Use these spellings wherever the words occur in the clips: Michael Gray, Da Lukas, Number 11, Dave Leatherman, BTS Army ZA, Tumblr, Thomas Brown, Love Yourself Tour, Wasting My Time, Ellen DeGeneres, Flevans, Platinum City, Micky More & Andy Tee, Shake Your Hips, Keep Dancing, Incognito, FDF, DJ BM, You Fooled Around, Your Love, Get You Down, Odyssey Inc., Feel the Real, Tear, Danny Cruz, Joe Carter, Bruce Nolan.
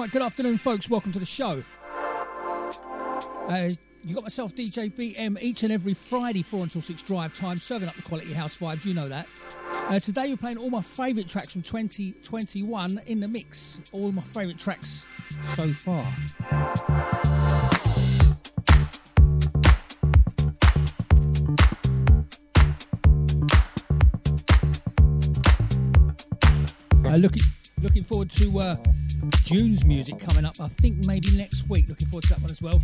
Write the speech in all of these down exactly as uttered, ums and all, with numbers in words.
Right, good afternoon, folks. Welcome to the show. Uh, you got myself, D J B M, each and every Friday, four until six drive time, serving up the quality house vibes, you know that. Uh, today we're playing all my favourite tracks from twenty twenty-one in the mix. All my favourite tracks so far. Uh, looking, looking forward to uh, June's music coming up, I think maybe next week. Looking forward to that one as well.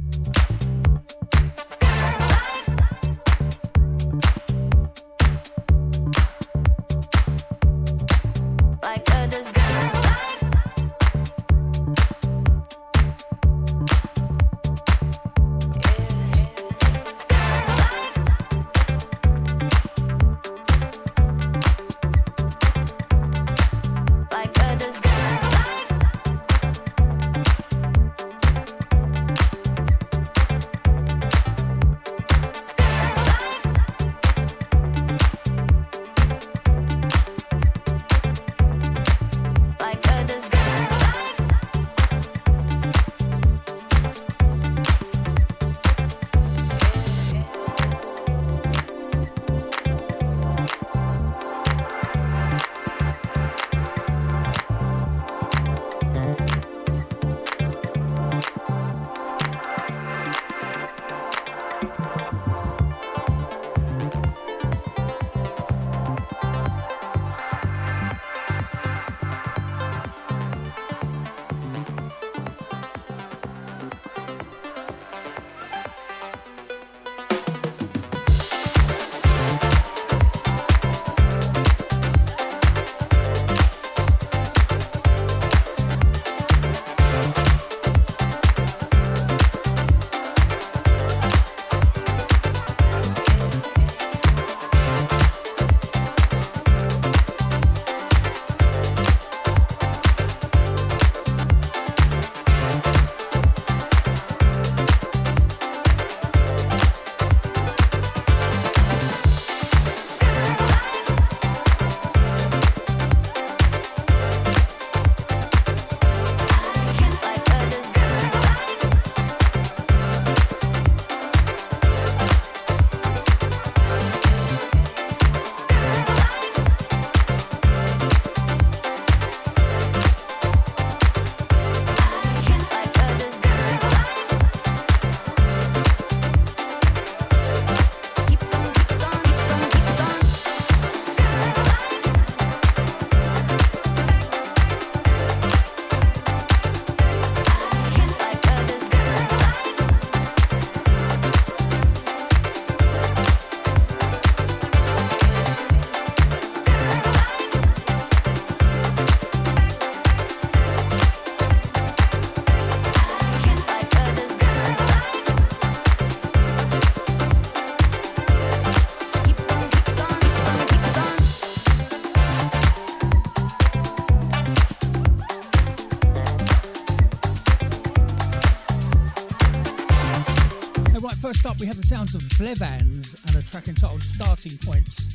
We have the sounds of Flevans and a track entitled Starting Points.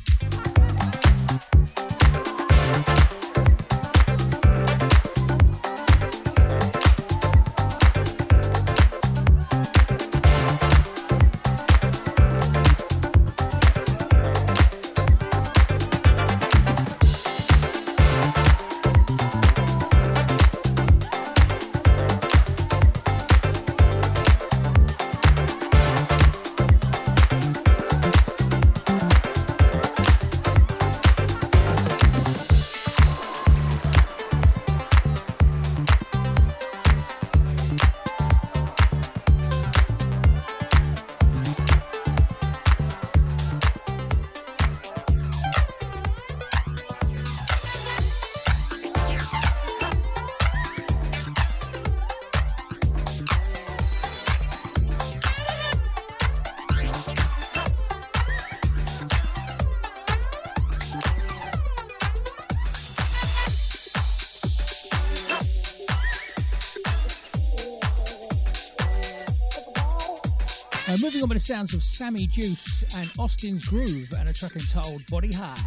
Moving on with the sounds of Sammy Juice and Austin's Groove and a track entitled Body High.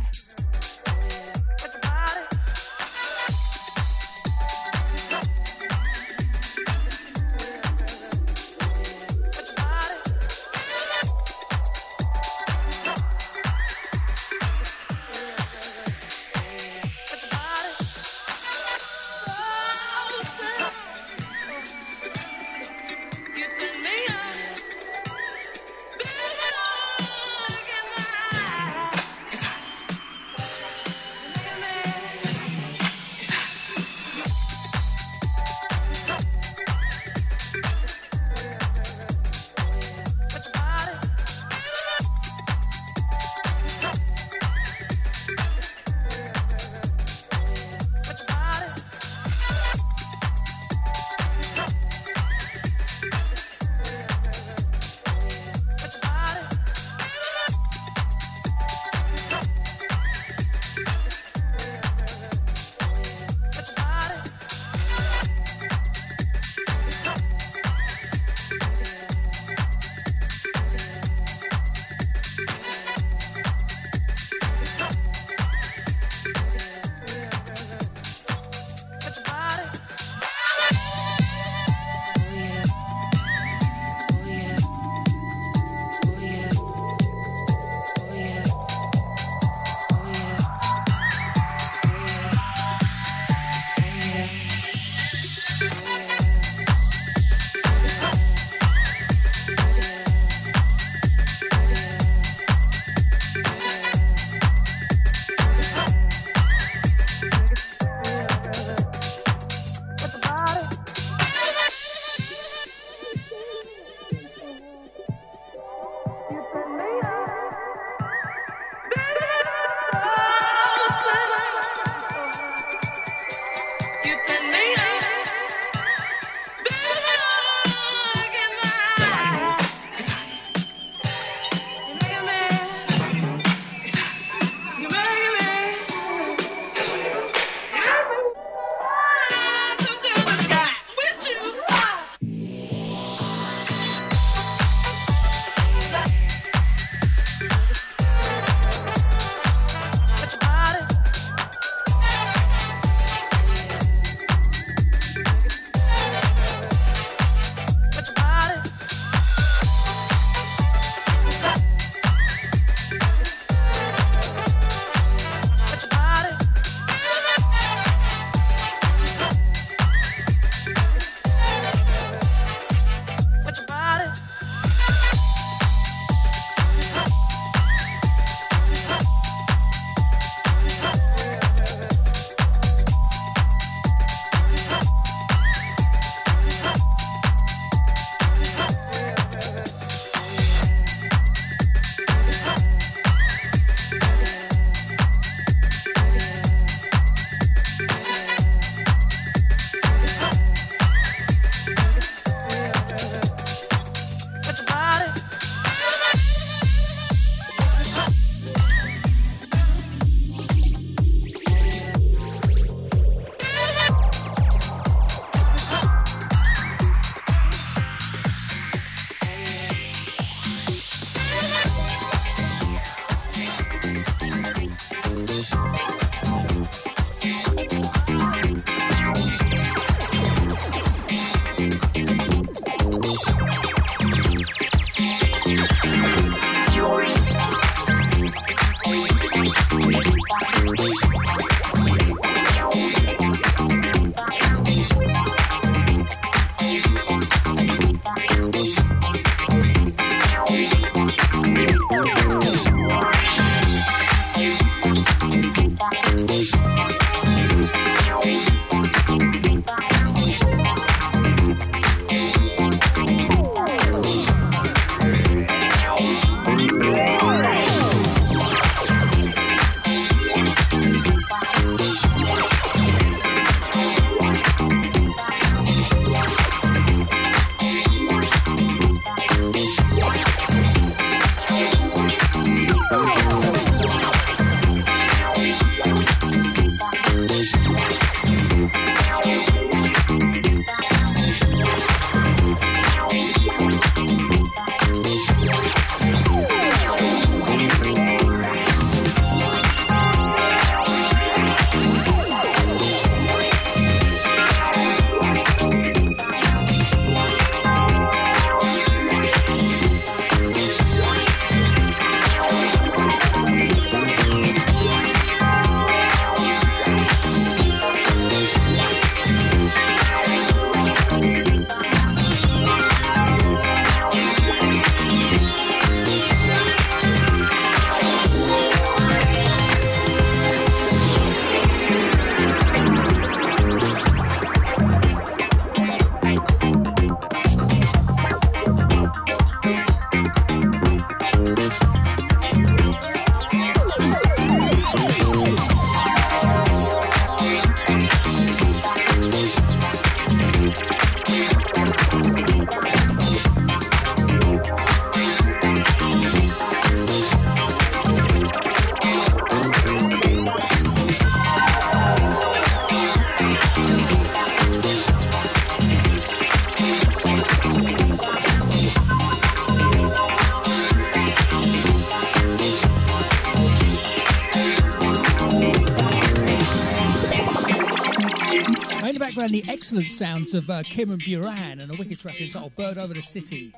around the excellent sounds of uh, Kim and Buran and a wicked track entitled Bird Over the City.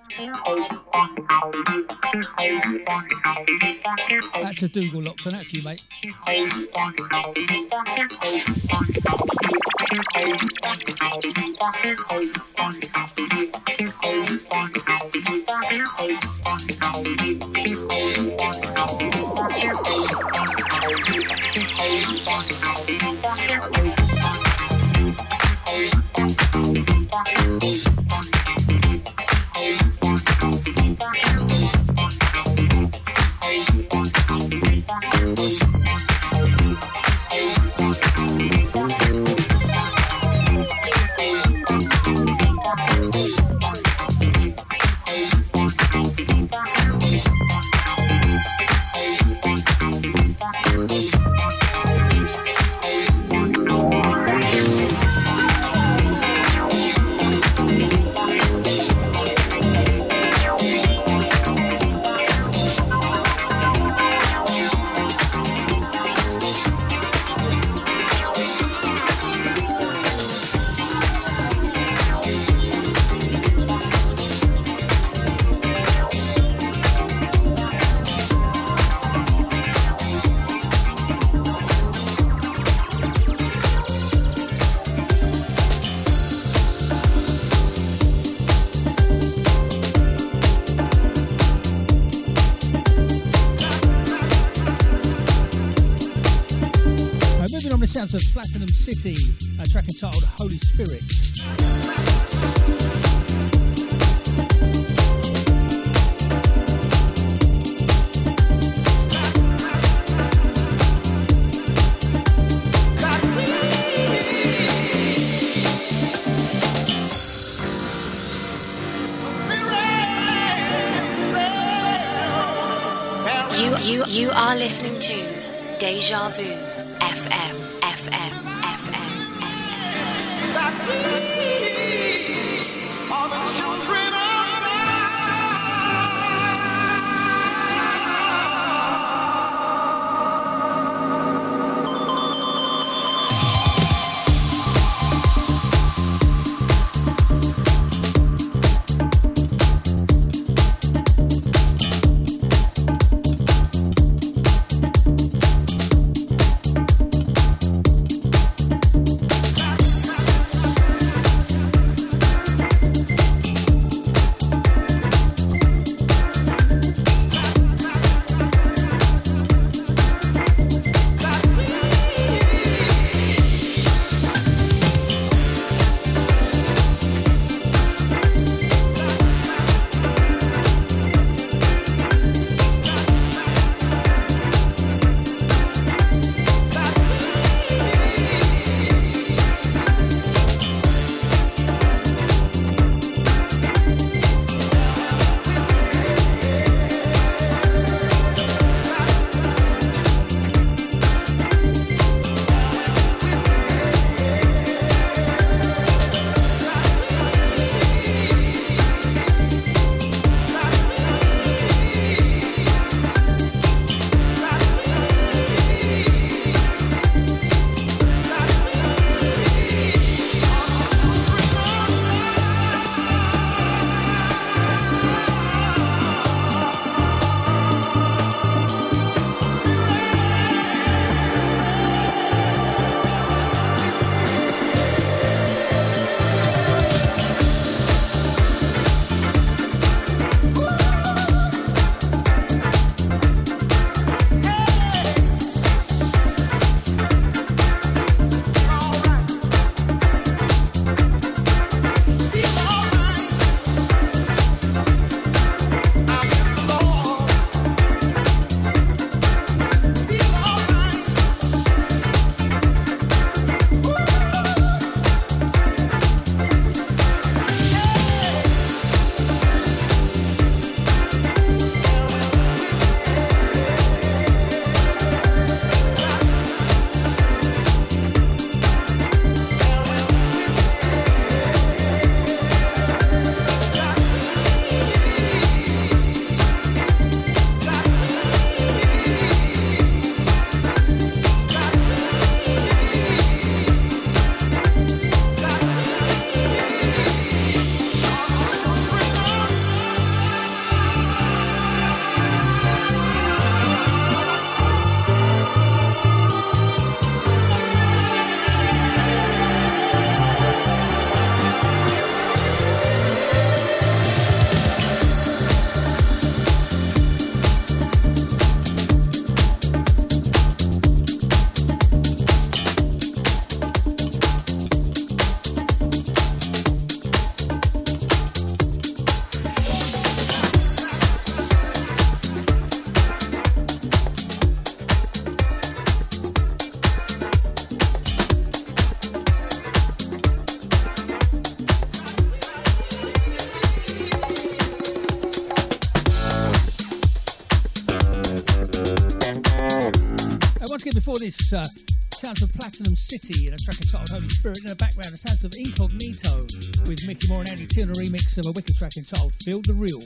That's a Dougal lock, so that's you, mate. Sounds of Platinum City, a track entitled Holy Spirit. You, you, you are listening to Deja Vu F M. skip before this, uh, sounds of Platinum City and a track entitled Holy Spirit, in the background the sounds of Incognito with Micky More and Andy Tee on a remix of a wicked track entitled Feel the Real.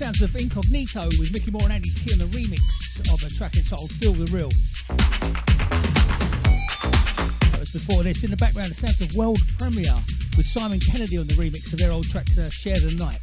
Sounds of Incognito with Micky More and Andy Tee on the remix of a track entitled Feel the Real. That was before this. In the background, the sounds of World Premiere with Simon Kennedy on the remix of their old track uh, Share the Night.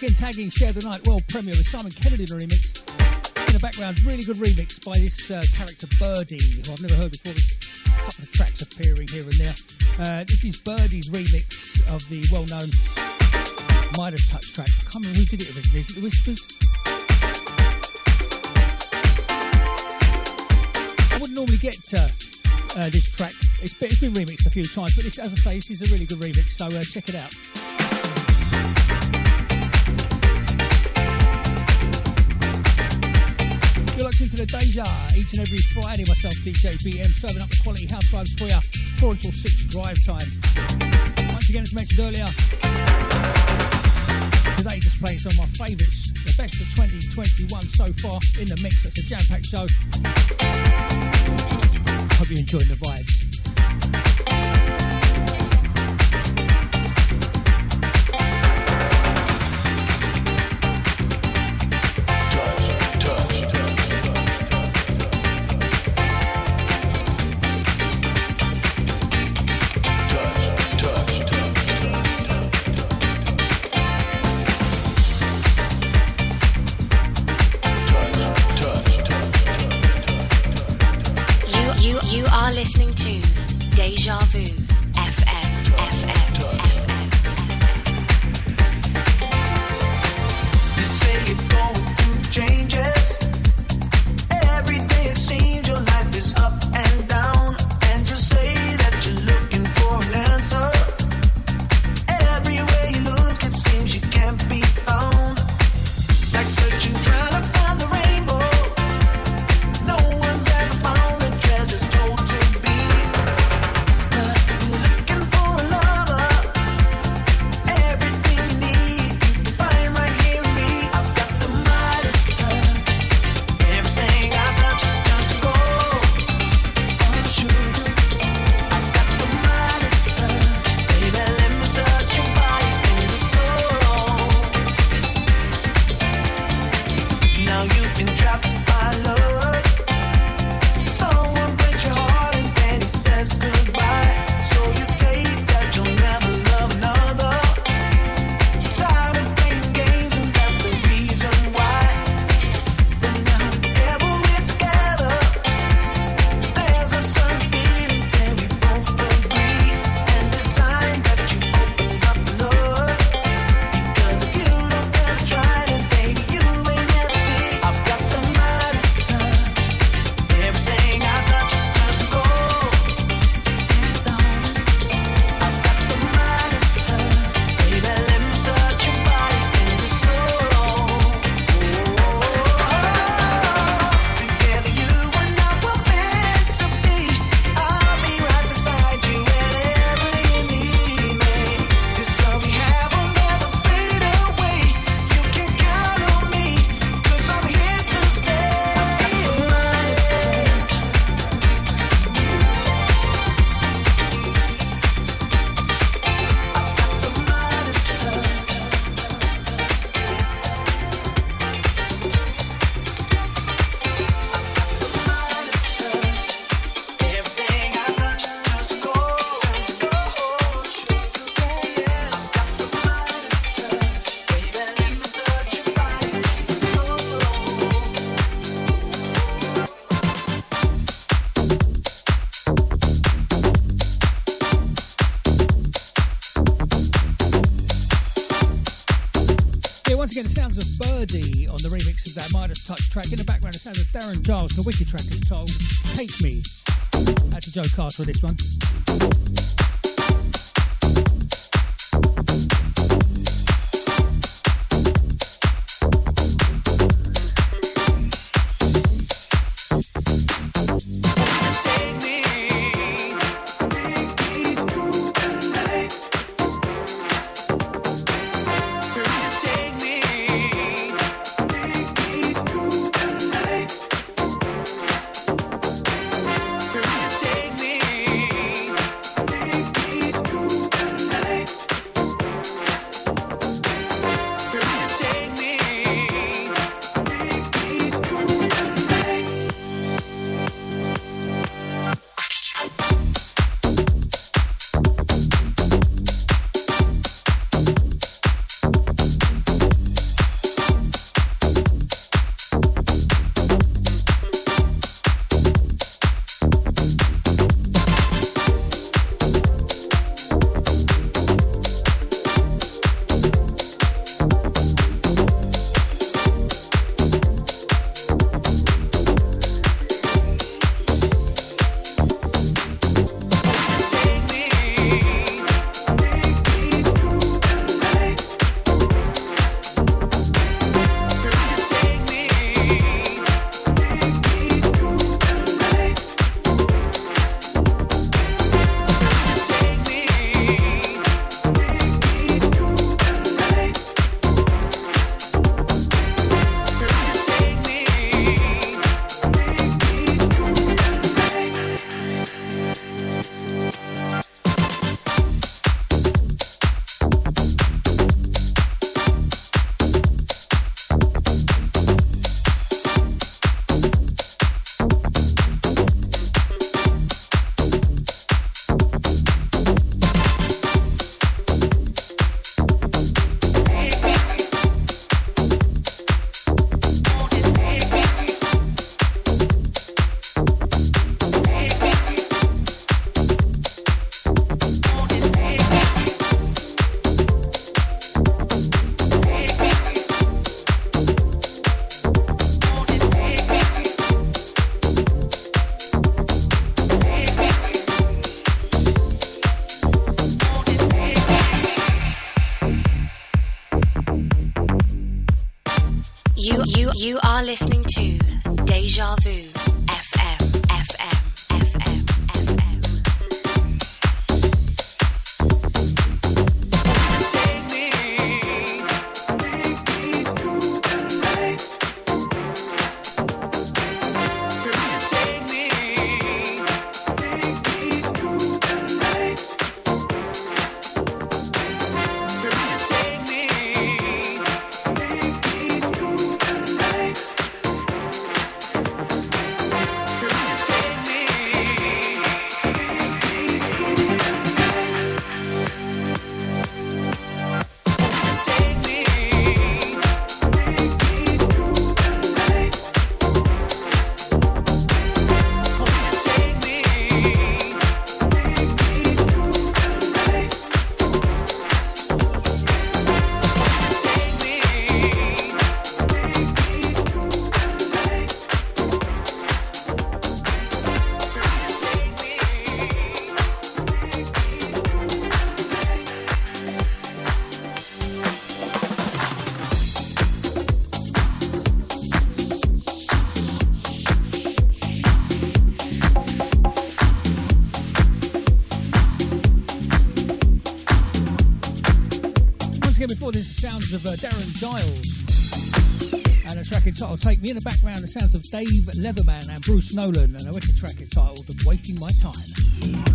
once again tagging Share the Night World Premiere with Simon Kennedy in a remix. In the background, really good remix by this uh, character Birdie, who I've never heard before. There's a couple of tracks appearing here and there. Uh, this is Birdie's remix of the well-known Midas Touch track. I can't remember who did it originally. Is it The Whispers? I wouldn't normally get uh, uh, this track. It's been, it's been remixed a few times, but this, as I say, this is a really good remix, so uh, check it out. You're locked into the Deja, each and every Friday, myself, D J B M, serving up the quality house vibes for you, four until six drive time. Once again, as mentioned earlier, today just playing some of my favourites, the best of twenty twenty-one so far in the mix. It's a jam-packed show. Hope you're enjoying the vibes. Track in the background, it sounds of Darren Giles. The Wicked track is titled "Take Me." That's a Joe Carter with this one. Take me. are listening to Deja Vu. Of uh, Darren Giles and a track entitled Take Me. In the background, the sounds of Dave Leatherman and Bruce Nolan and a wicked track entitled Wasting My Time.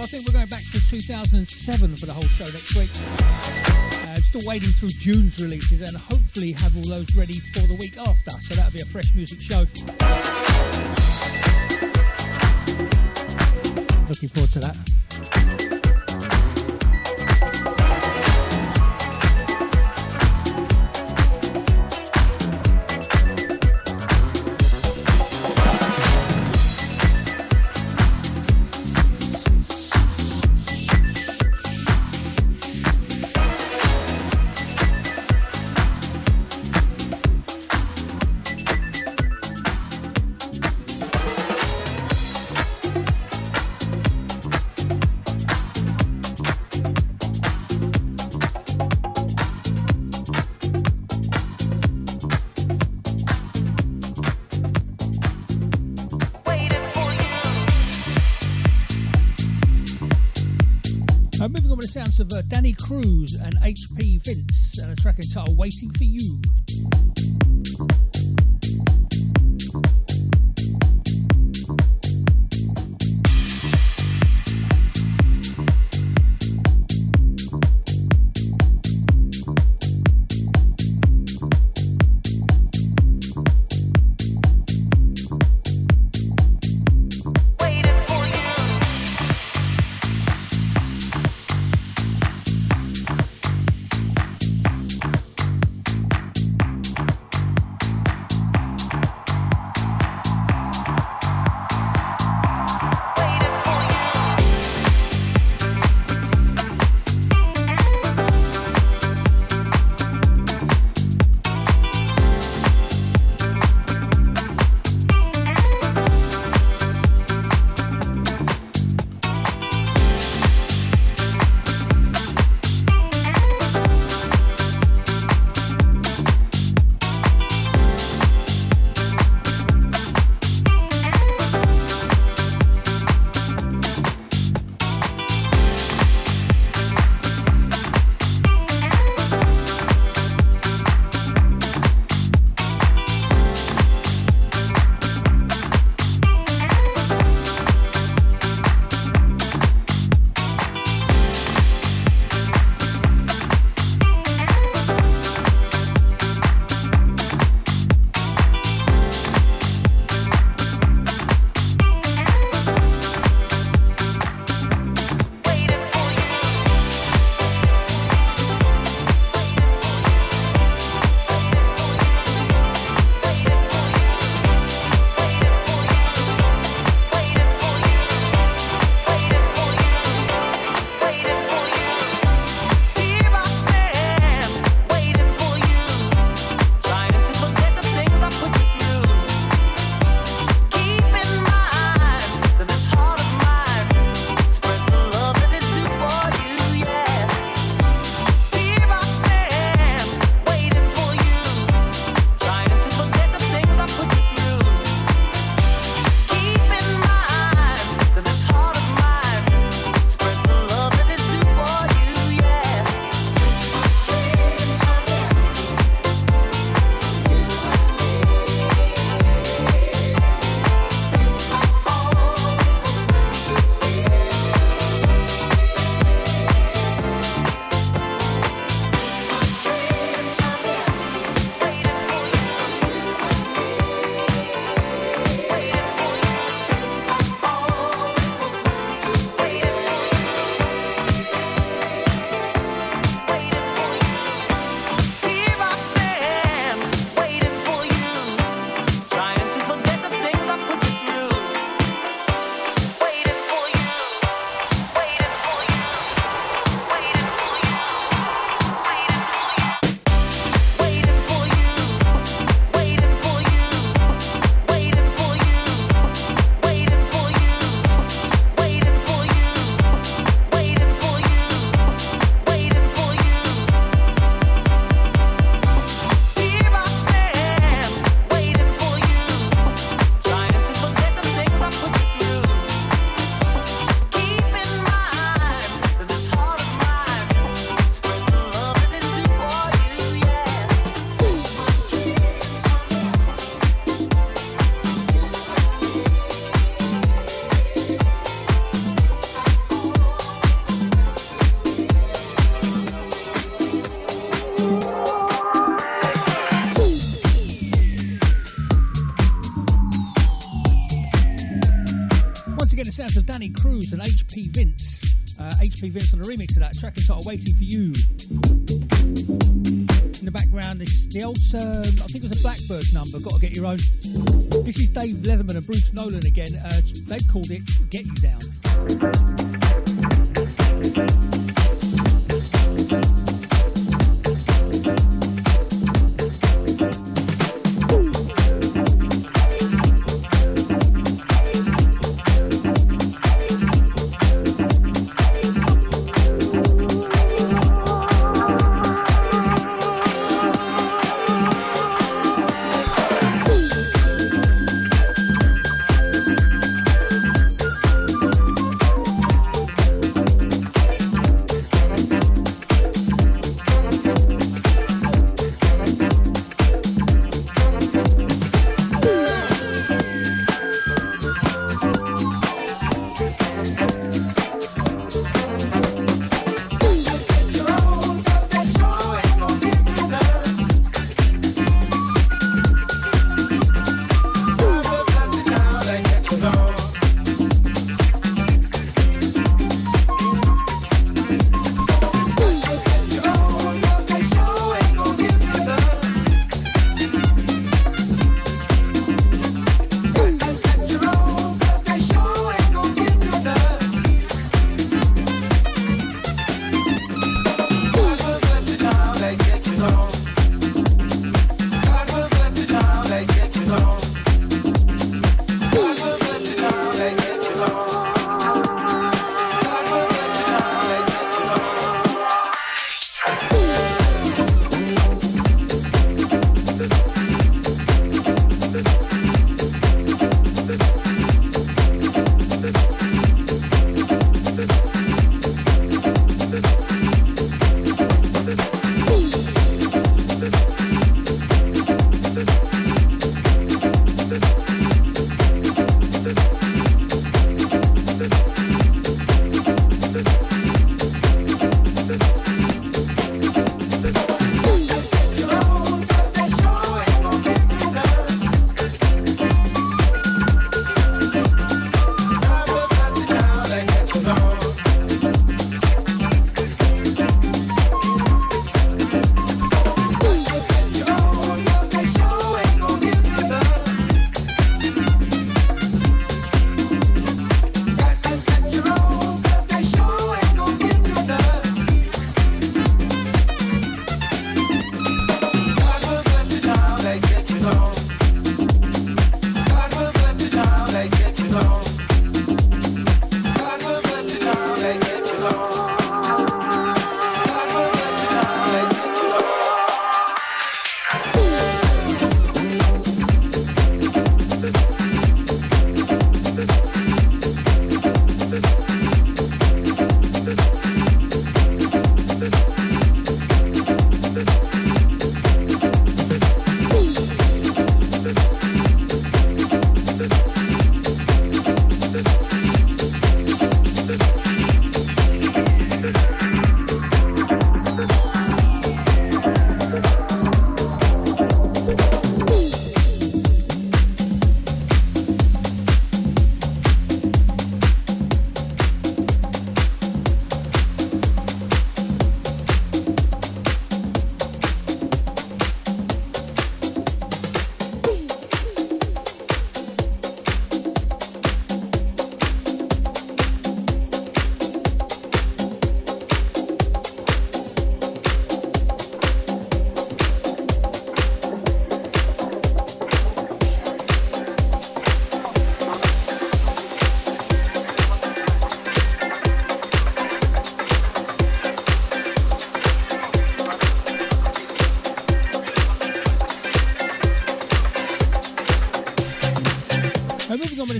I think we're going back to two thousand seven for the whole show next week. Uh, I'm still wading through June's releases and hopefully have all those ready for the week after, so that'll be a fresh music show. Looking forward to that. Uh, moving on with the sounds of uh, Danny Cruz and H P. Vince and a track entitled Waiting for You. Sounds of Danny Cruz and H P. Vince. Uh, H P. Vince on a remix of that track entitled Waiting for You. In the background is the old, um, I think it was a Blackbird number, Gotta Get Your Own. This is Dave Leatherman and Bruce Nolan again. Uh, they've called it Get You Down.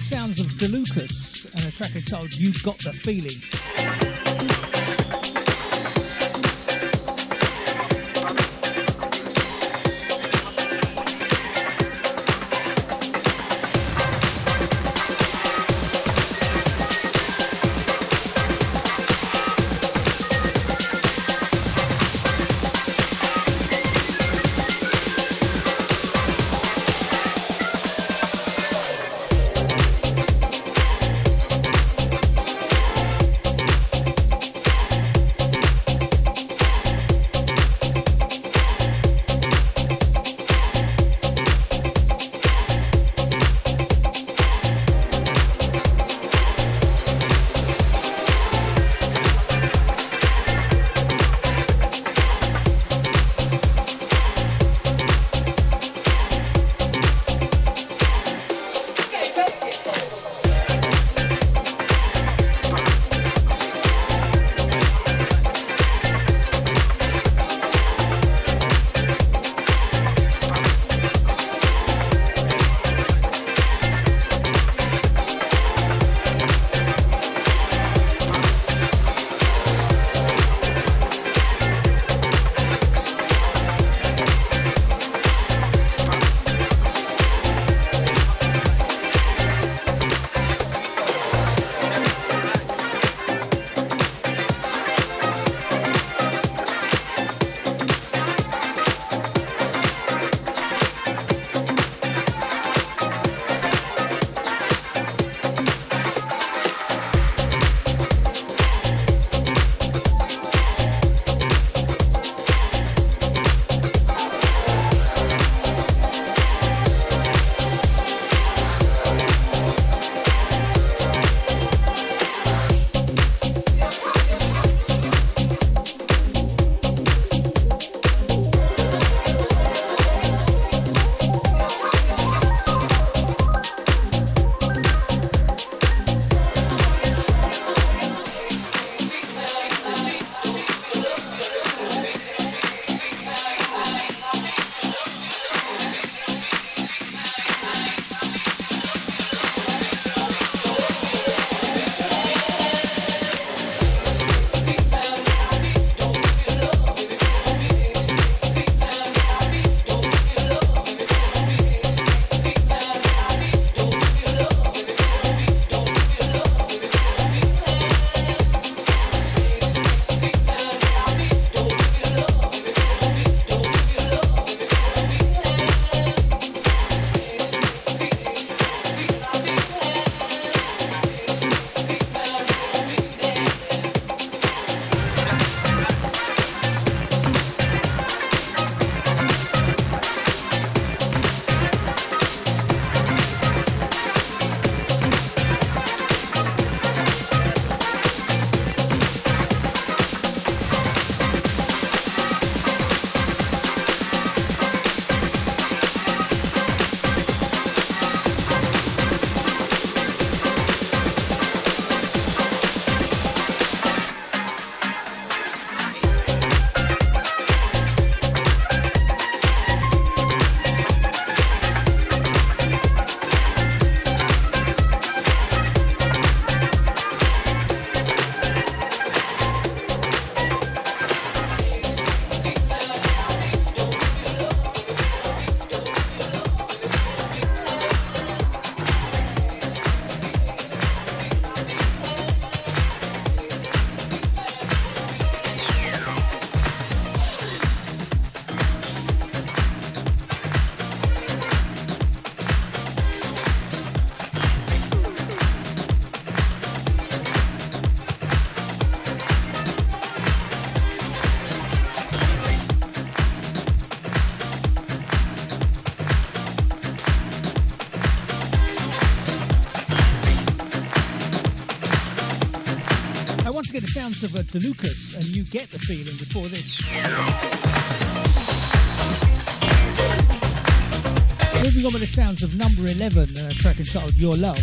the sounds of Da Lukas and a track entitled You Got the Feeling. The sounds of a Da Lukas, and You Get the Feeling before this. Moving on with the sounds of number eleven, a track entitled Your Love.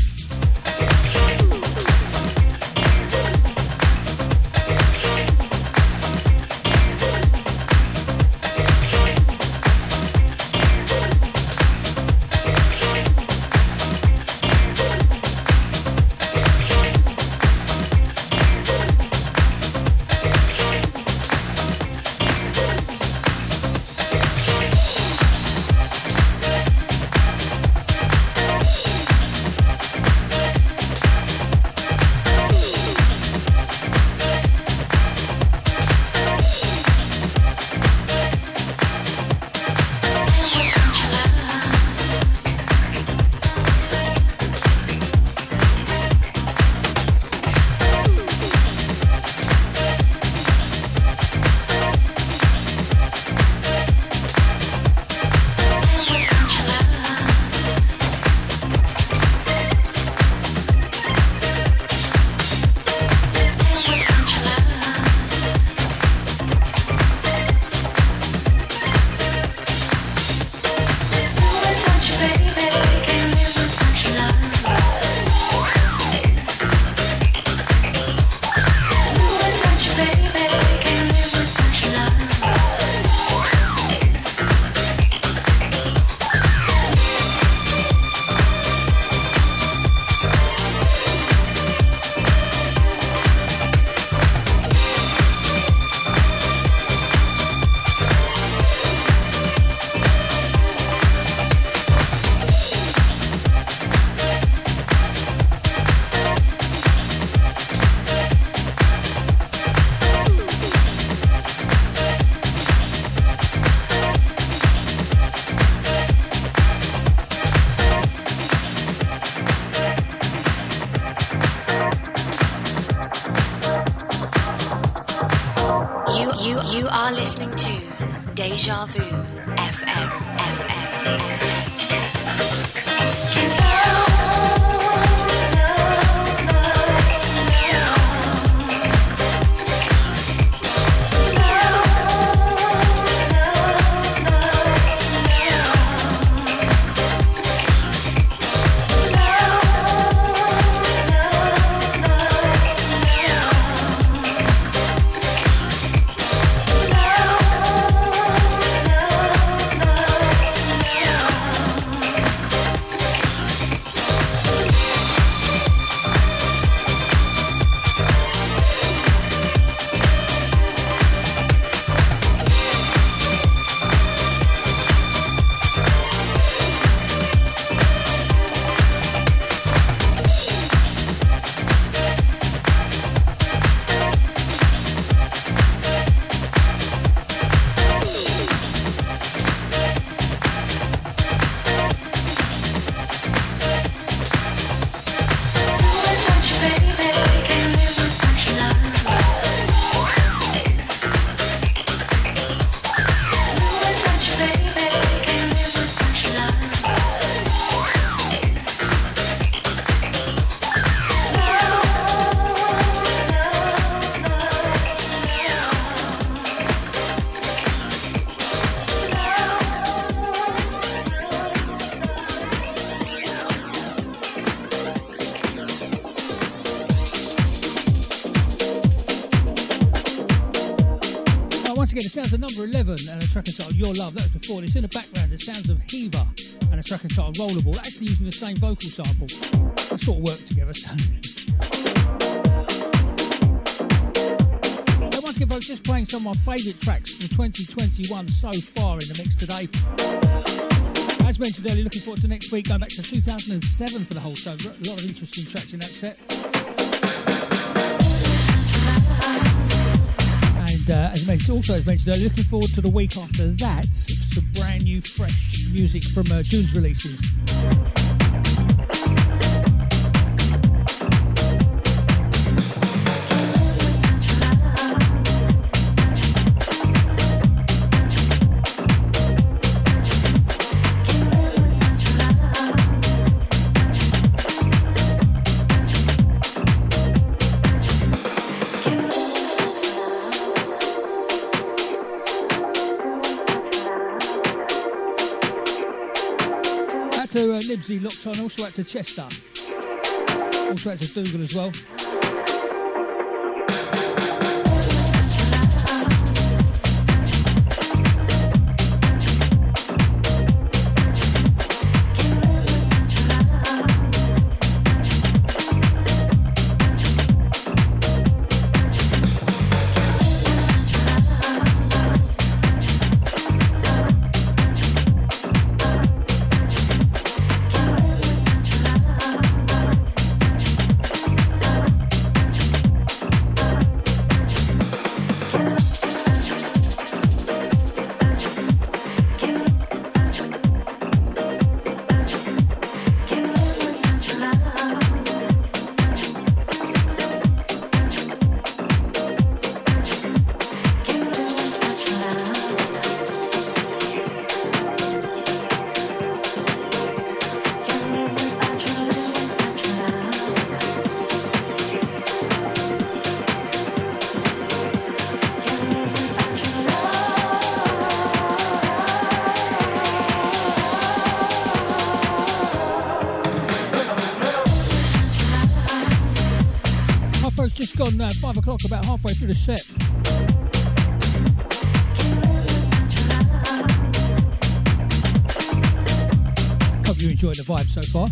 are listening to Deja Vu F M, F M, F M. The sounds of number eleven and a track entitled Your Love. That was before this. In the background, the sounds of Heaver and a track entitled Rollable, actually using the same vocal sample. They sort of work together, so. Now, once again, folks, just playing some of my favourite tracks from twenty twenty-one so far in the mix today. As mentioned earlier, looking forward to next week, going back to two thousand seven for the whole show. A lot of interesting tracks in that set. Uh, as mentioned, also as mentioned earlier, looking forward to the week after that, some brand new fresh music from uh, June's releases. Nipsey locked on, also out to Chester, also out to Dougal as well. Uh, five o'clock, about halfway through the set. Hope you enjoyed the vibe so far.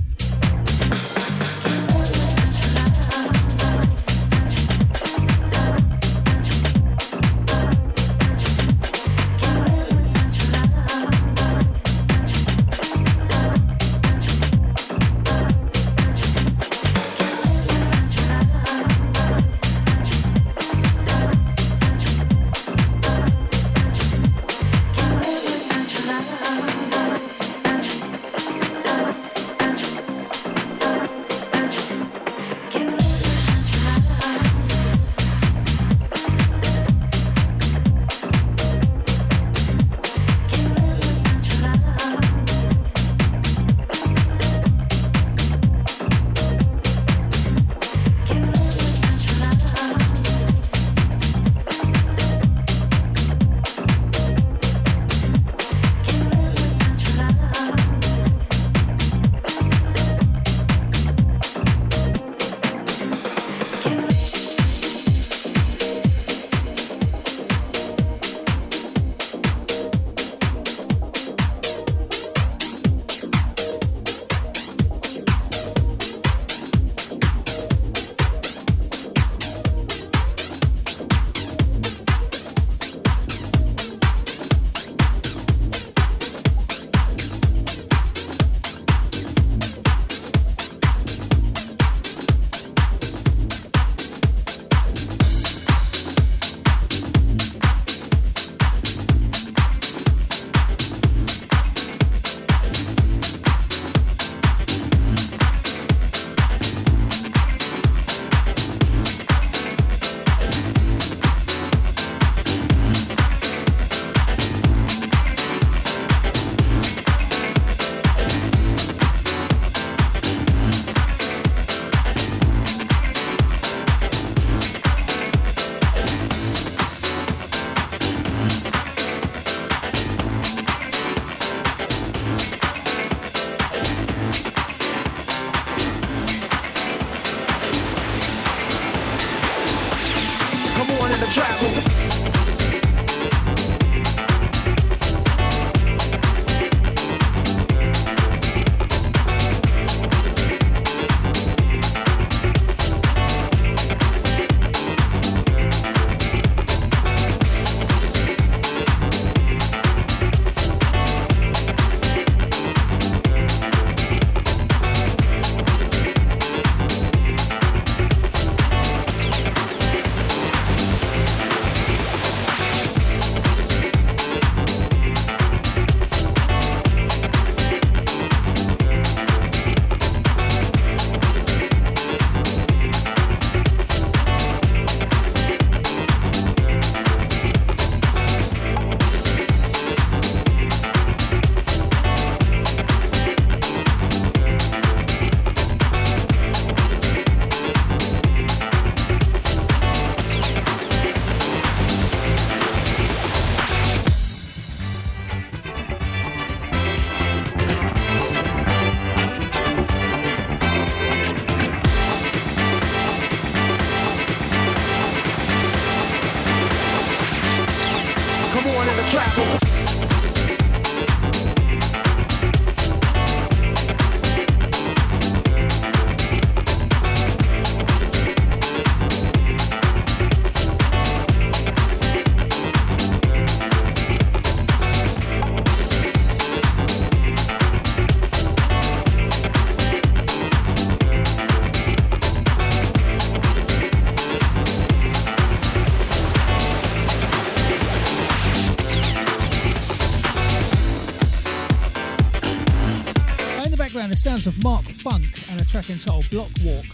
The sounds of Mark Funk and a track entitled Block Walk.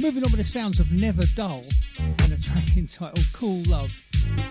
Moving on with the sounds of Never Dull and a track entitled Cool Love. Like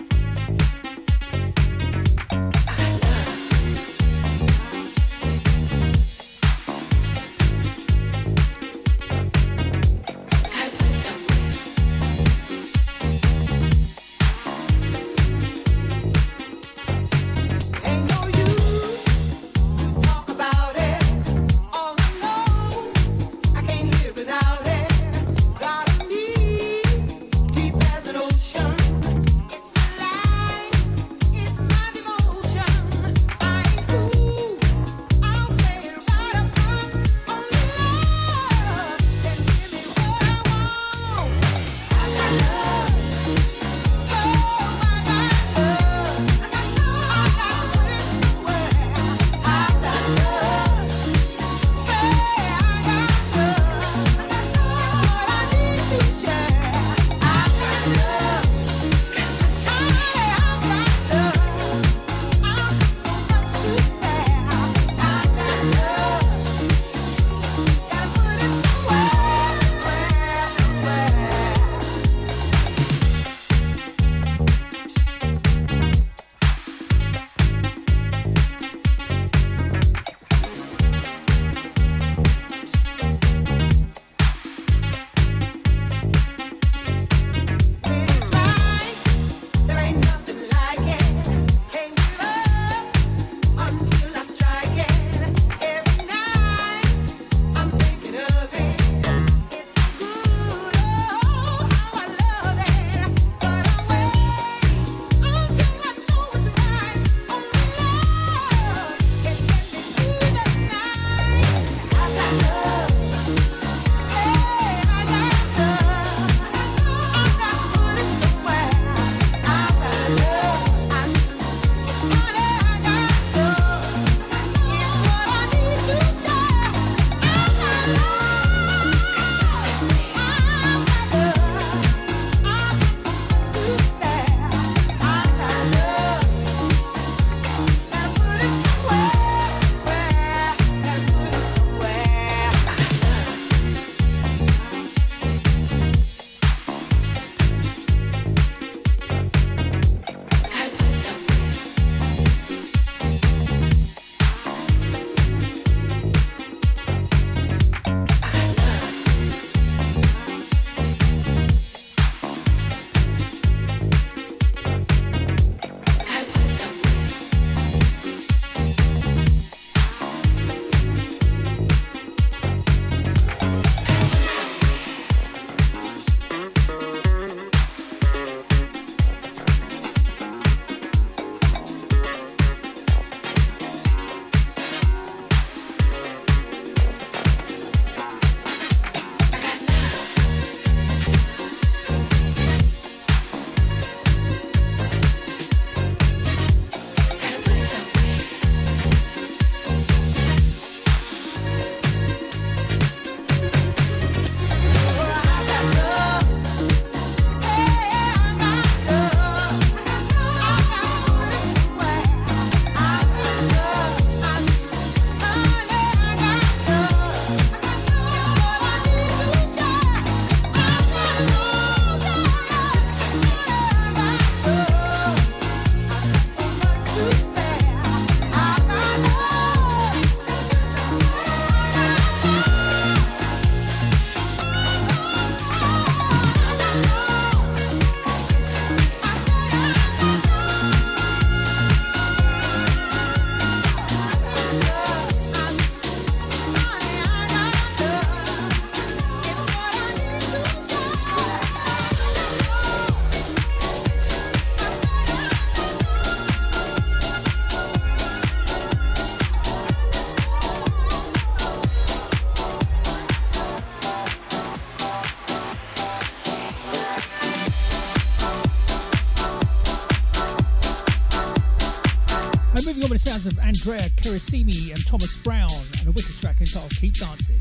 Andrea Chirissimi and Thomas Brown, and a wicked track entitled Keep Dancing.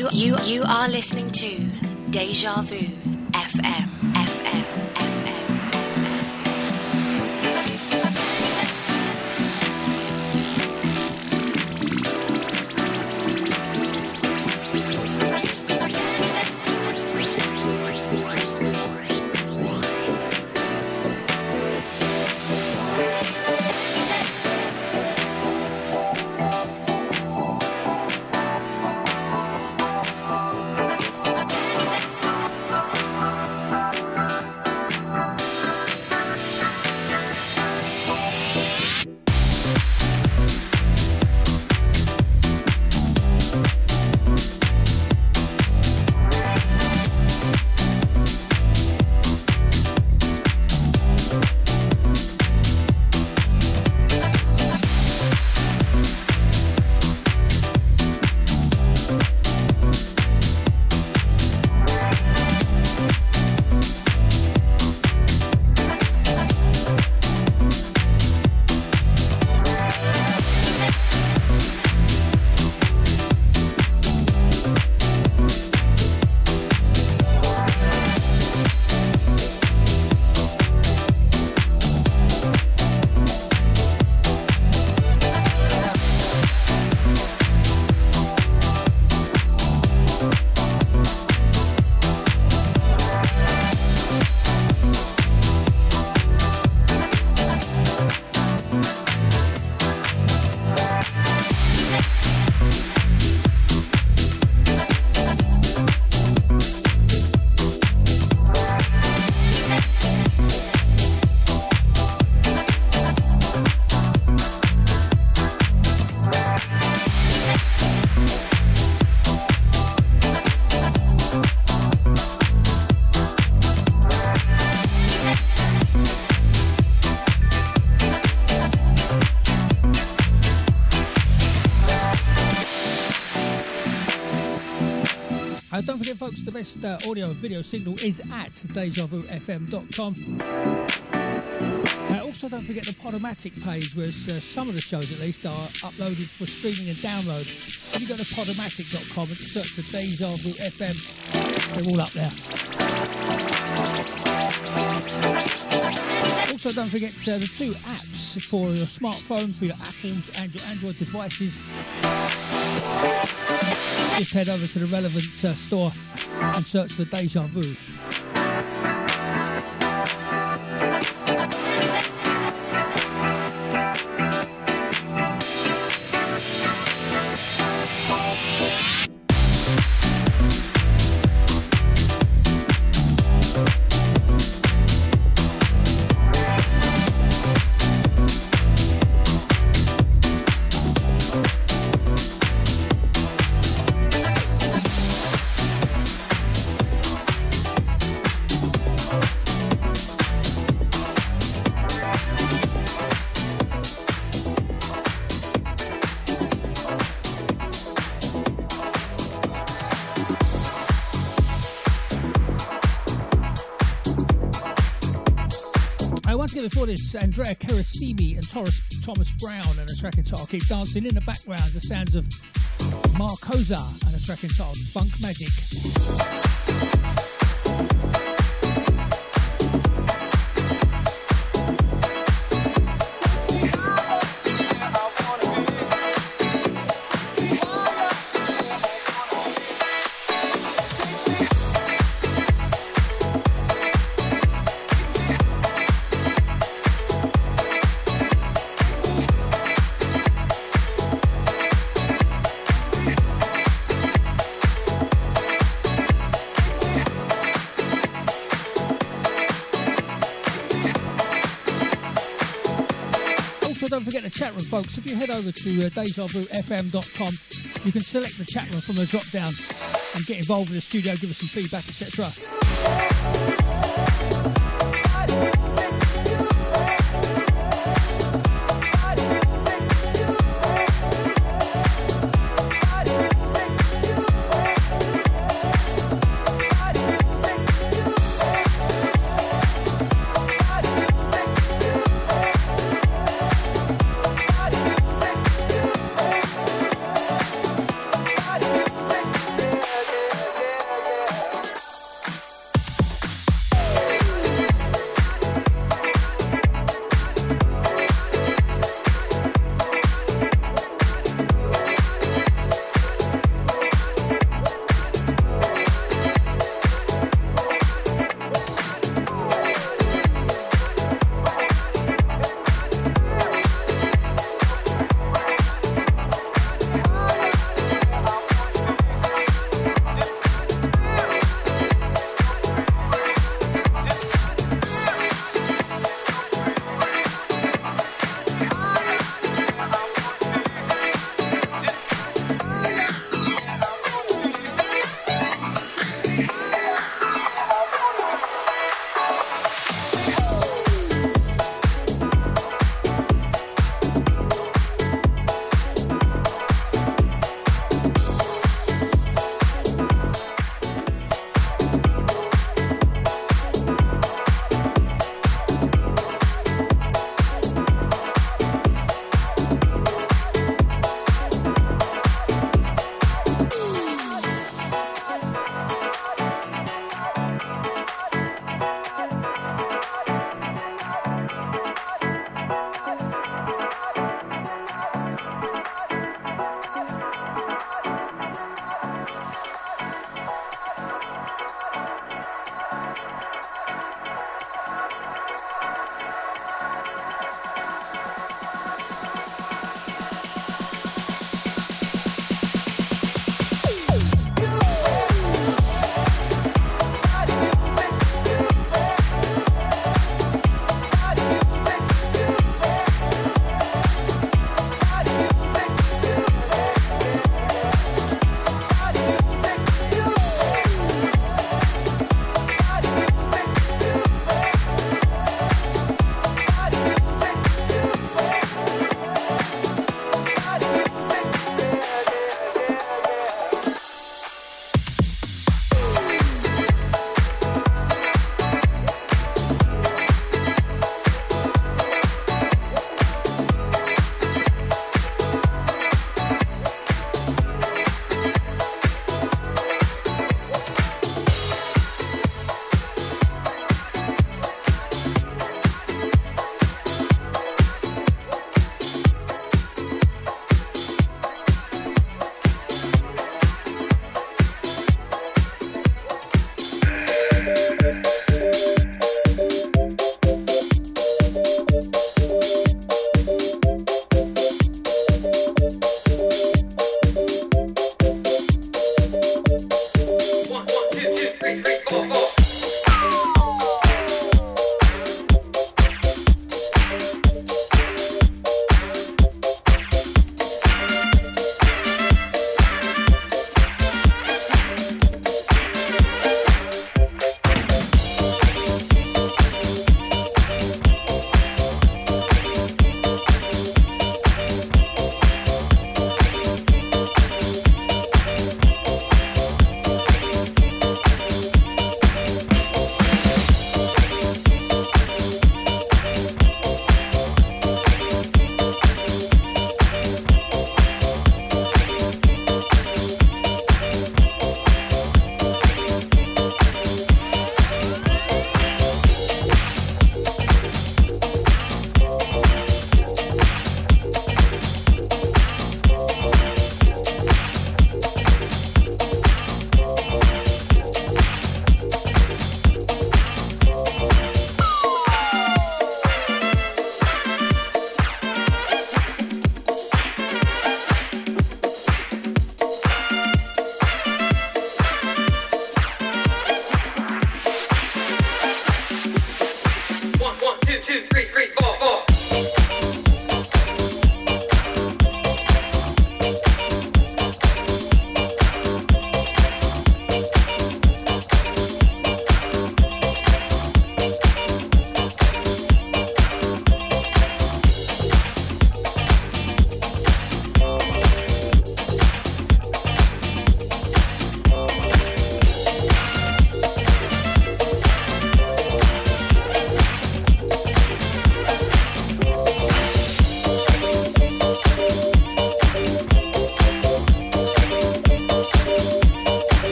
You, you, you are listening to Deja Vu F M, F M, F M, folks, the best uh, audio and video signal is at Deja Vu F M dot com. Uh, also, don't forget the Podomatic page, where uh, some of the shows at least are uploaded for streaming and download. If you go to Podomatic dot com and search for Deja Vu F M, they're all up there. Also, don't forget uh, the two apps for your smartphone, for your Apples and your Android devices. Just head over to the relevant uh, store and search for Deja Vu. Before this, Andrea Chirissimi and Taurus, Thomas Brown, and a track entitled Keep Dancing. In the background, the sounds of Marcosa and a track entitled Funk Magic. Chat room, folks. If you head over to uh, Deja Vu F M dot com, you can select the chat room from the drop down and get involved in the studio, give us some feedback, et cetera.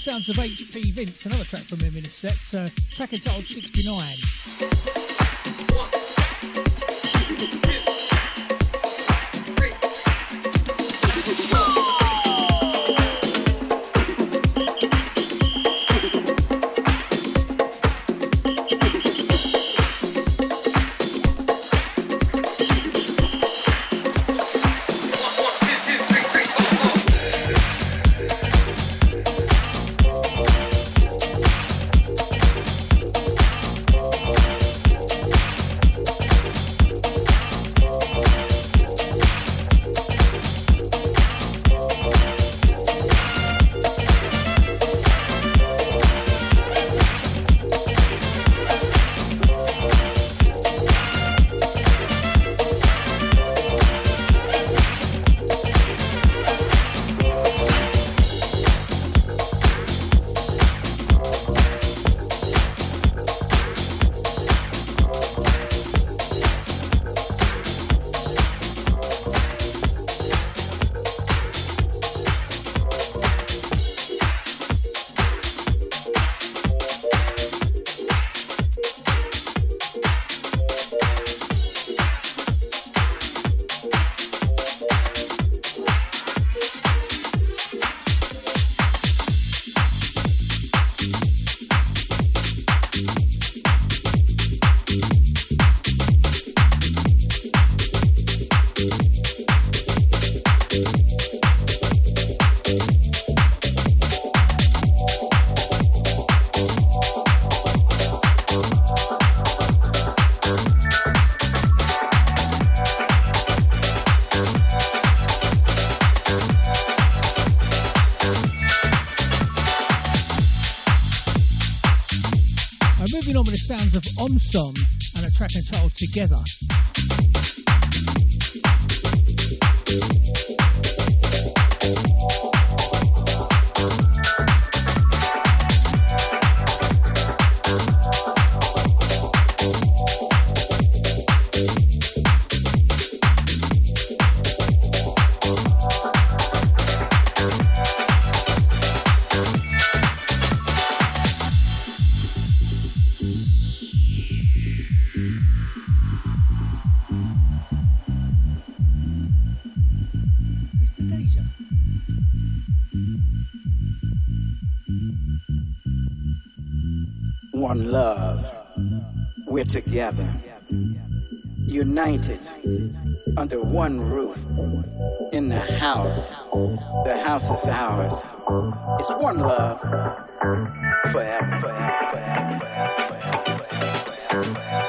sounds of H P. Vince, another track from him in a set, uh, track entitled sixty-nine. Sounds of Omson and a track entitled Together. Together, united under one roof, in the house. The house is ours. It's one love forever, forever, forever, forever, forever, forever, forever, forever, forever.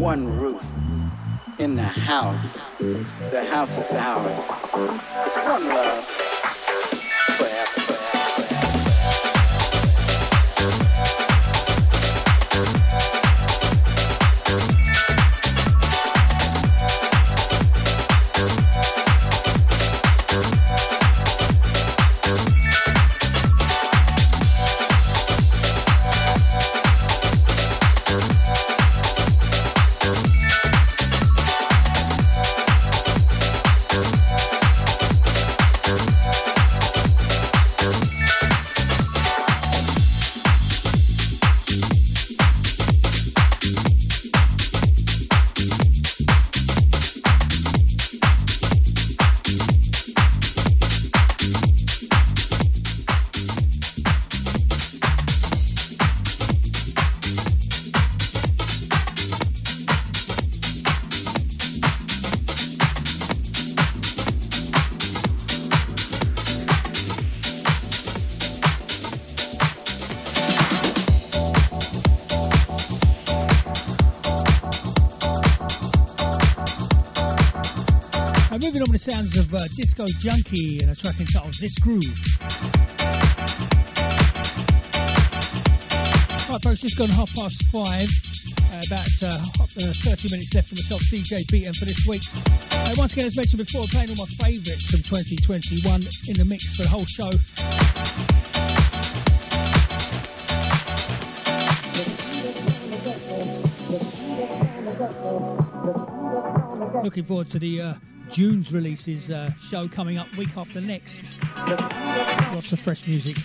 One roof in the house. The house is ours. It's one love. Now moving on with the sounds of uh, Disco Junkie and a track entitled This Groove. Right folks, just gone half past five. Uh, about uh, uh, thirty minutes left for myself, D J B M, for this week. Uh, once again, as mentioned before, I'm playing all my favourites from twenty twenty-one in the mix for the whole show. Looking forward to the uh, June's releases uh, show coming up week after next. Lots of fresh music.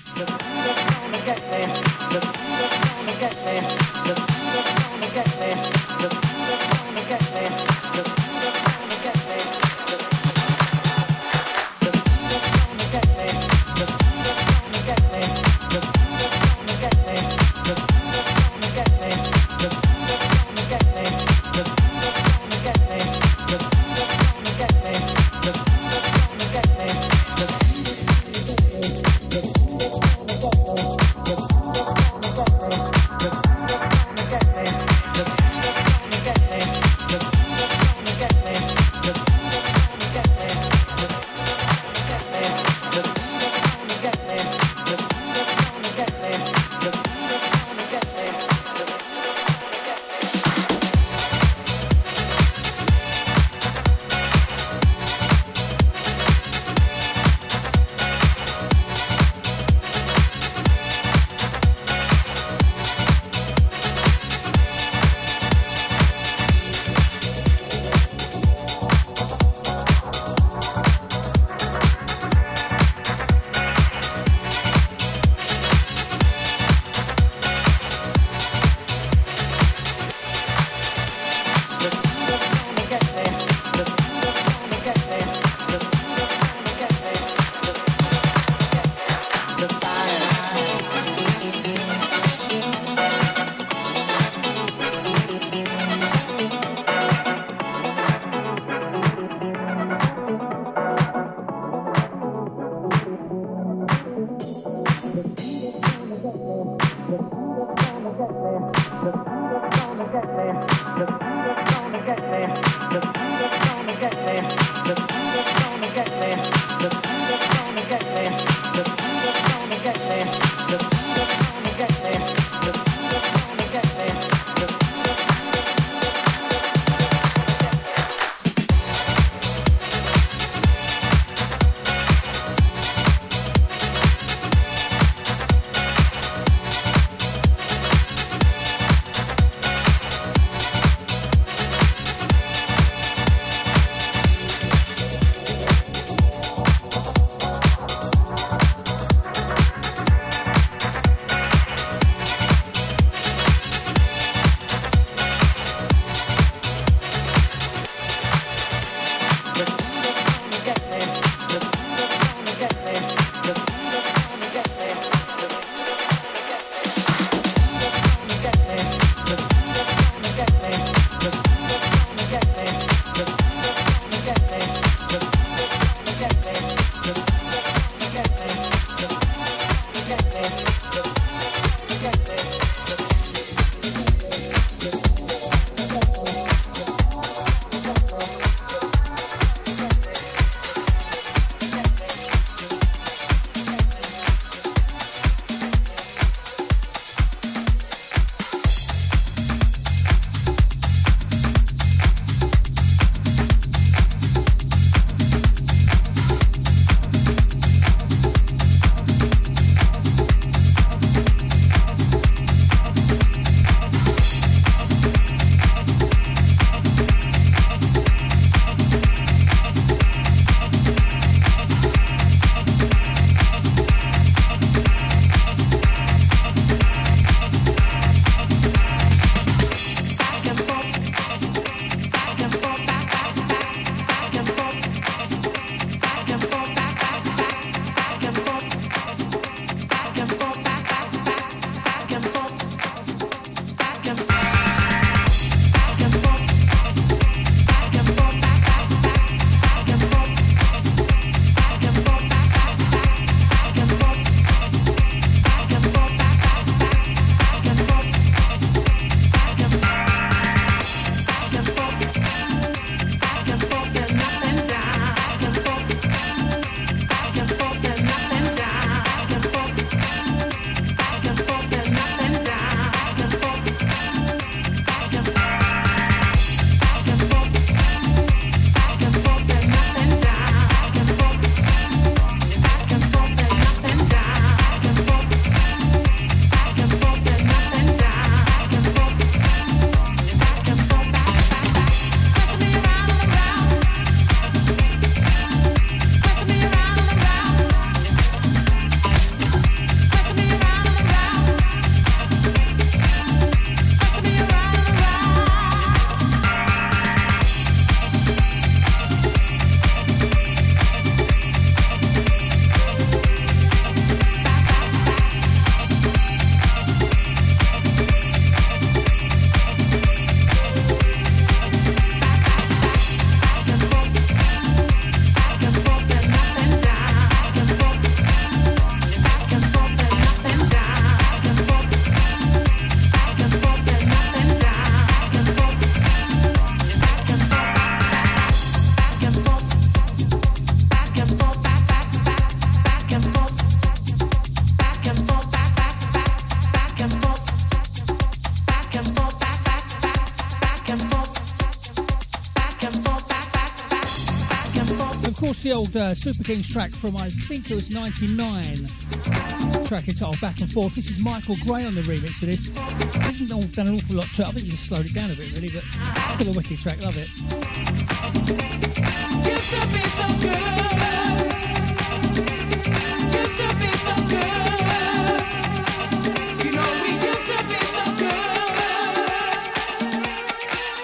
Of course, the old uh, Super Kings track from, I think it was ninety-nine, track entitled Back and Forth. This is Michael Gray on the remix of this. It hasn't done an awful lot to it. I think you just slowed it down a bit, really, but still a wicked track. Love it. You should be so good. You should be so good. You know we used to be so good.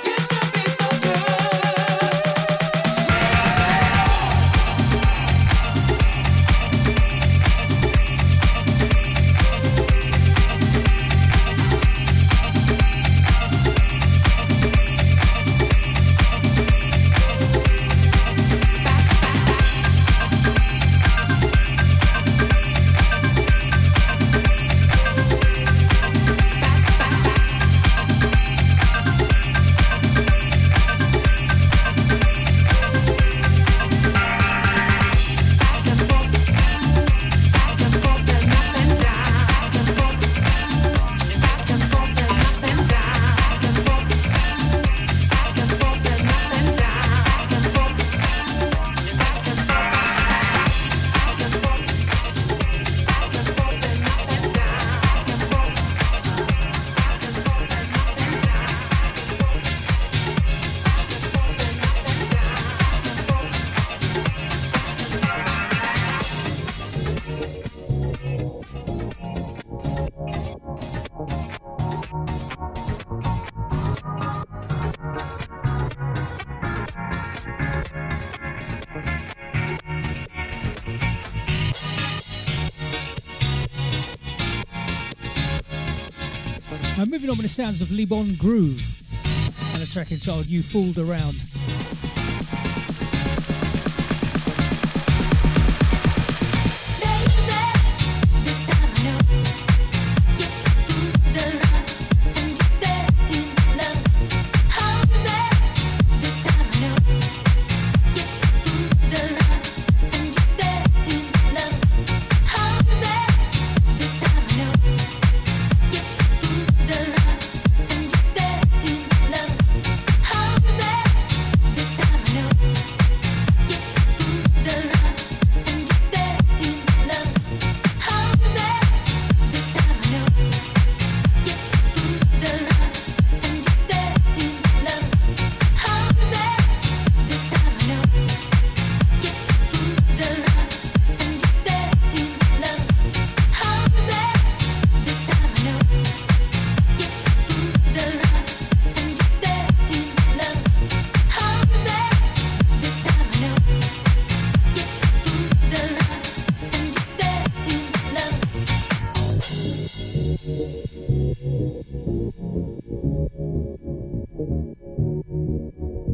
You should be so good. On with the sounds of Libon Groove and a track entitled You Fooled Around.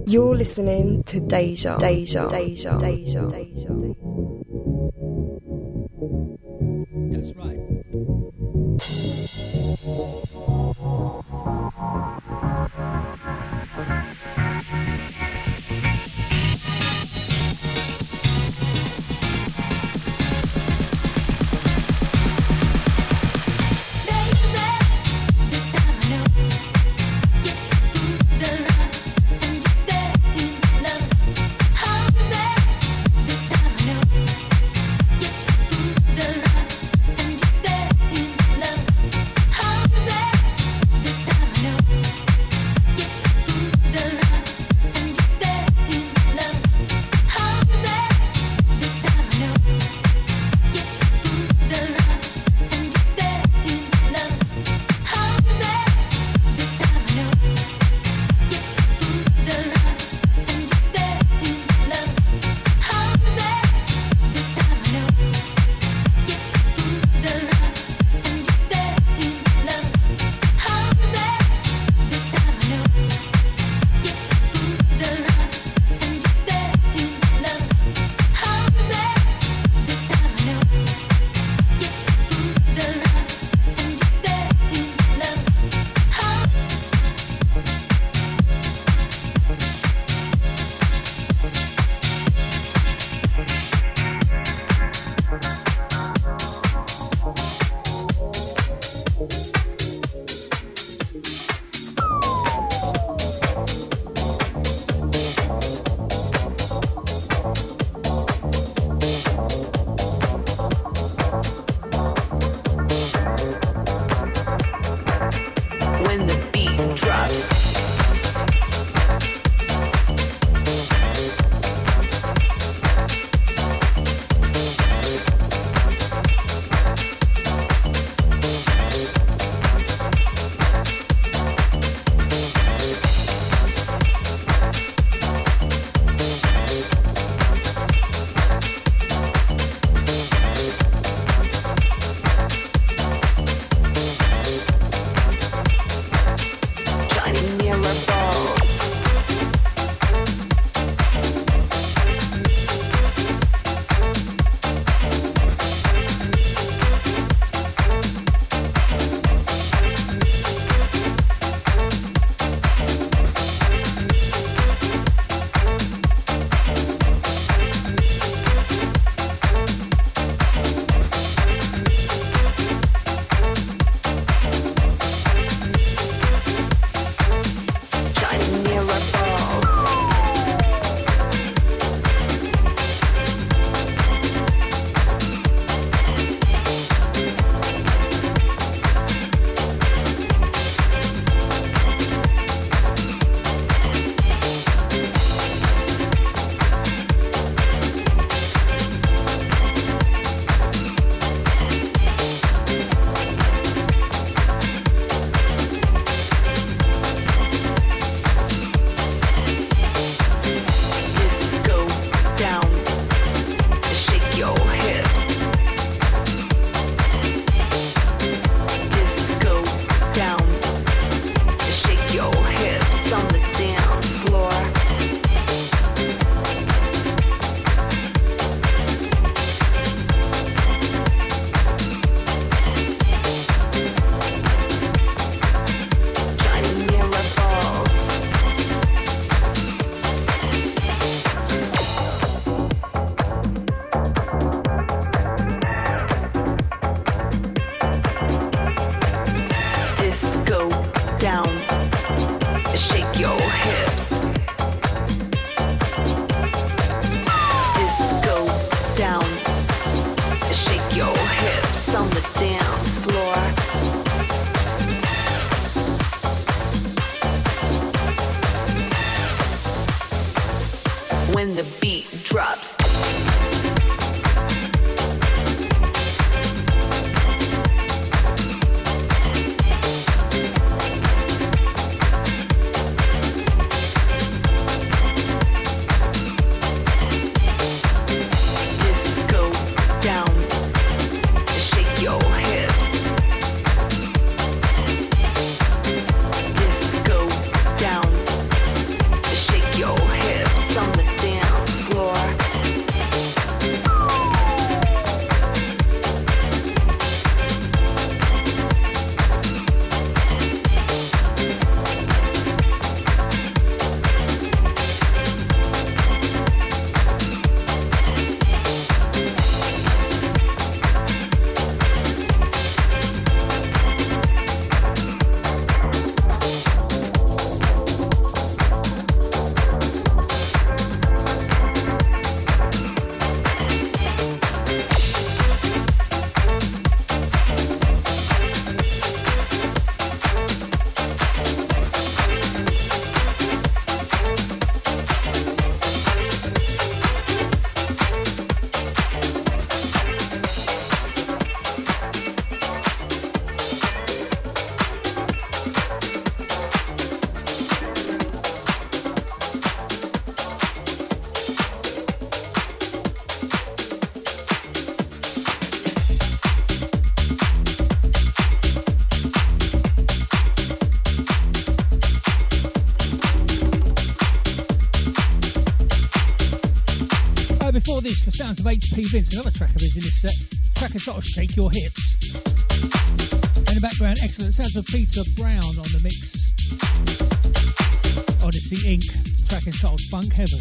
You're listening to Deja, Deja, Deja, Deja, Deja. That's right. That when the beat drops. The sounds of H P. Vince, another track of his in this set. The track has got to shake your hips. In the background, excellent sounds of Peter Brown on the mix. Odyssey Incorporated. Track entitled Funk Heaven.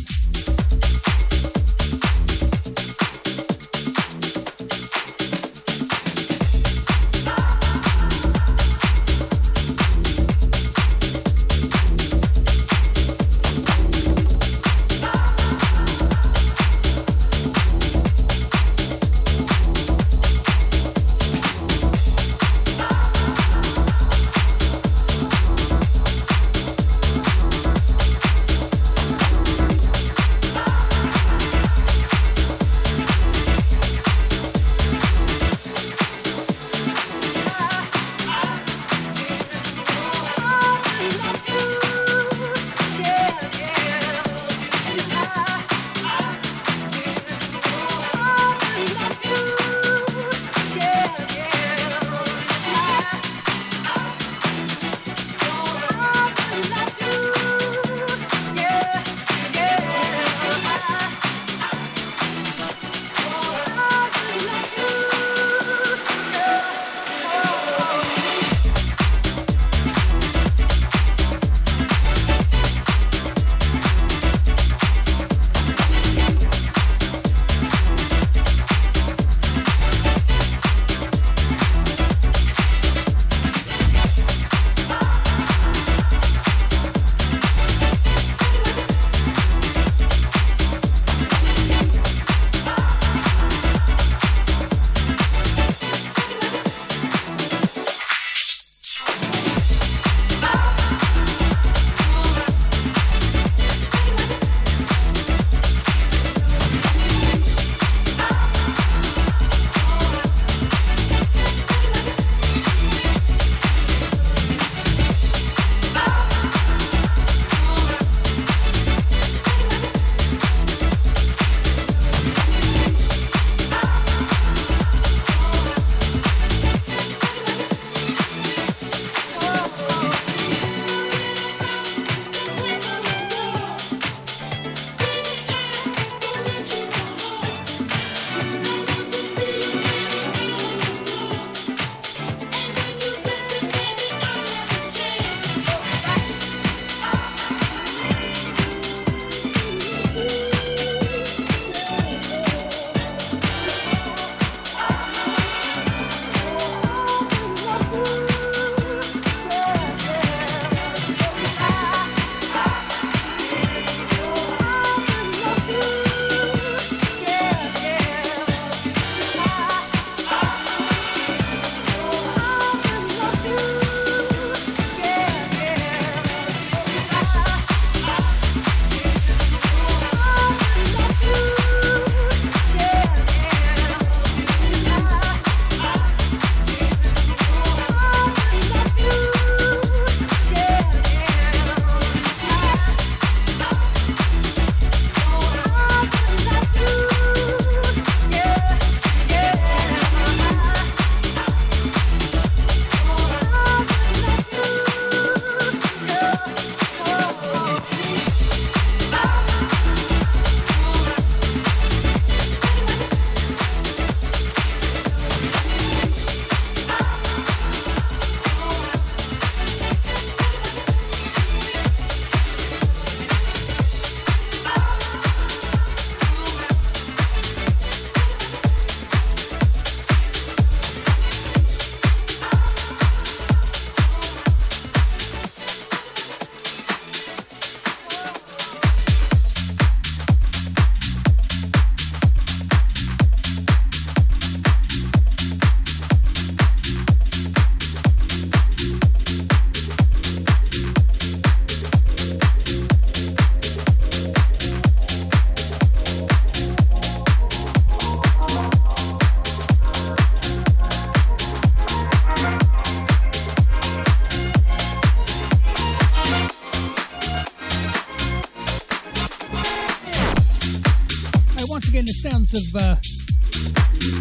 Once again, the sounds of uh,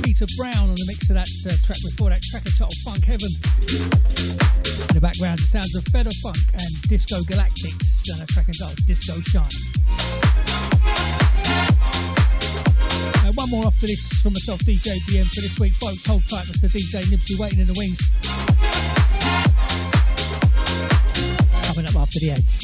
Peter Brown on the mix of that uh, track before that track of titled Funk Heaven. In the background, the sounds of FederFunk and DiscoGalactiX and a track entitled Disco Shine. Now, one more after this from myself, D J B M, for this week, folks. Hold tight, Mister D J Nipsey waiting in the wings. Coming up after the ads.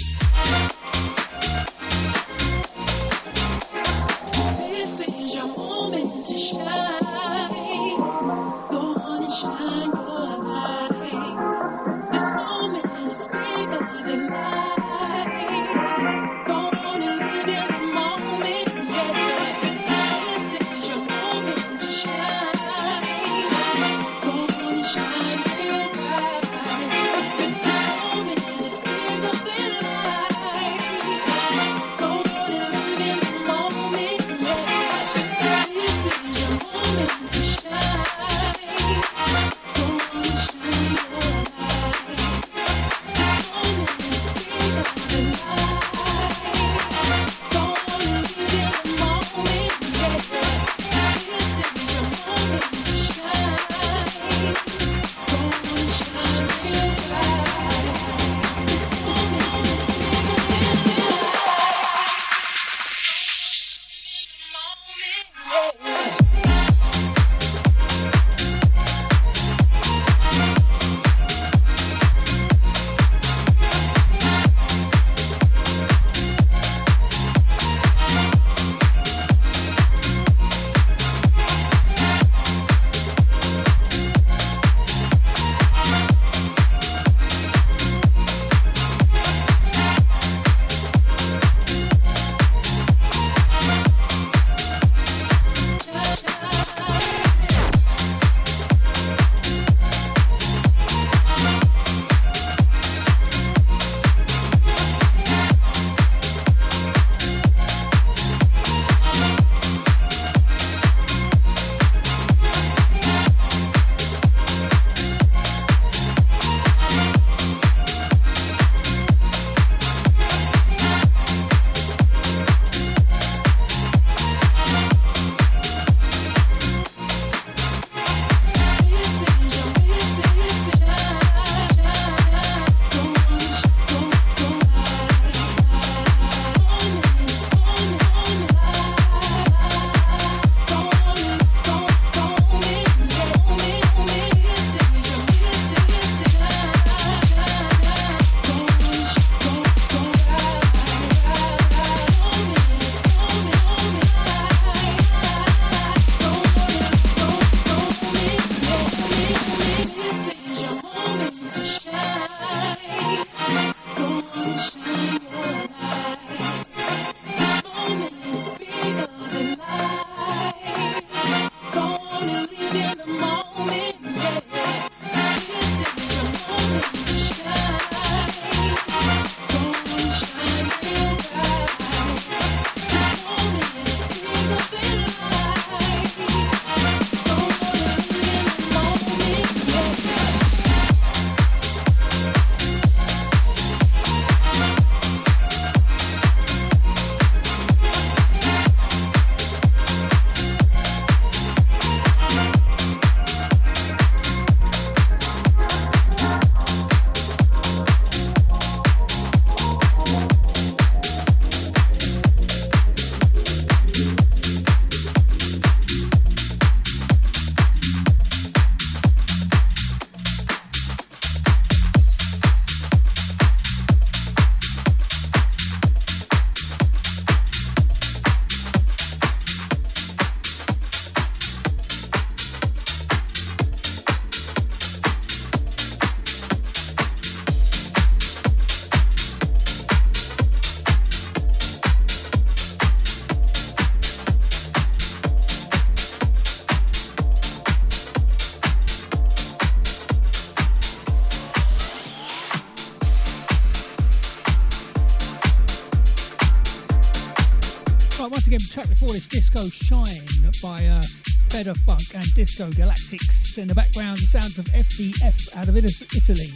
Track before this, Disco Shine by uh, FederFunk and DiscoGalactiX. In the background, the sounds of F D F out of Italy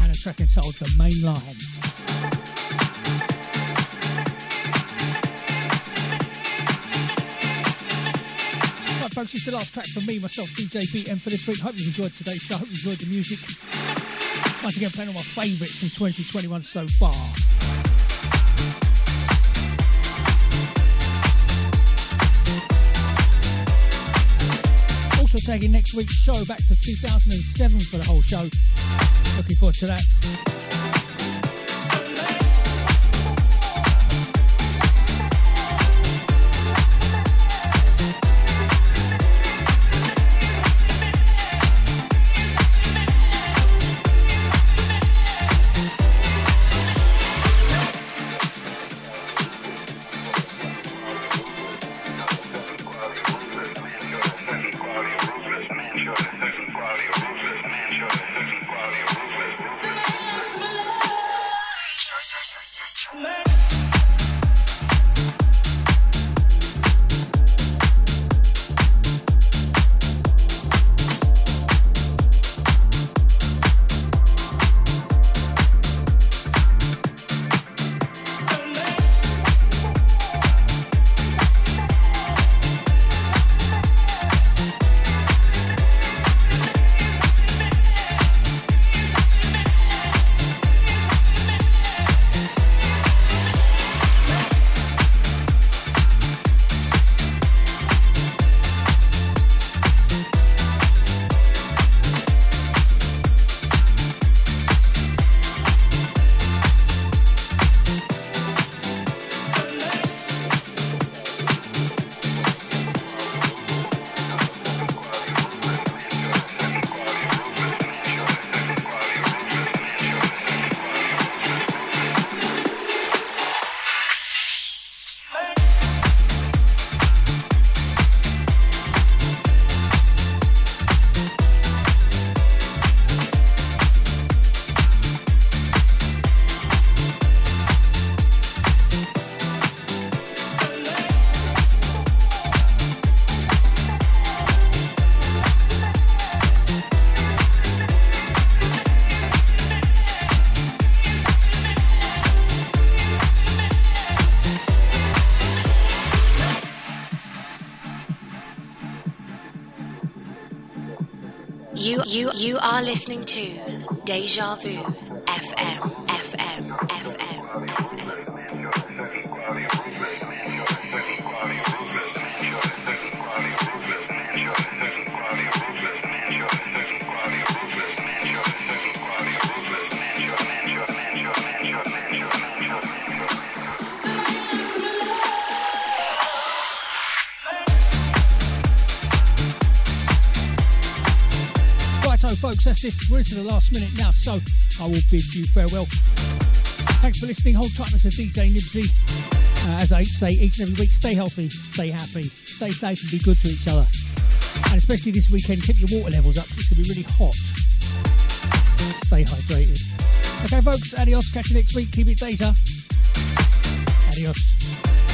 and a track entitled The Main Line. right, folks, it's the last track from me, myself, D J B M, for this week. Hope you've enjoyed today's show. Hope you've enjoyed the music. Once again, playing all my favourites from twenty twenty-one so far. Also taking next week's show back to two thousand seven for the whole show. Looking forward to that. You you are listening to Deja Vu F M, F M, F M, folks, that's this. We're into the last minute now, so I will bid you farewell. Thanks for listening. Hold tight, Mister D J Nipsey. Uh, as I say each and every week, stay healthy, stay happy, stay safe and be good to each other. And especially this weekend, keep your water levels up. It's going to be really hot. Stay hydrated. Okay, folks, adios. Catch you next week. Keep it Deja. Adios.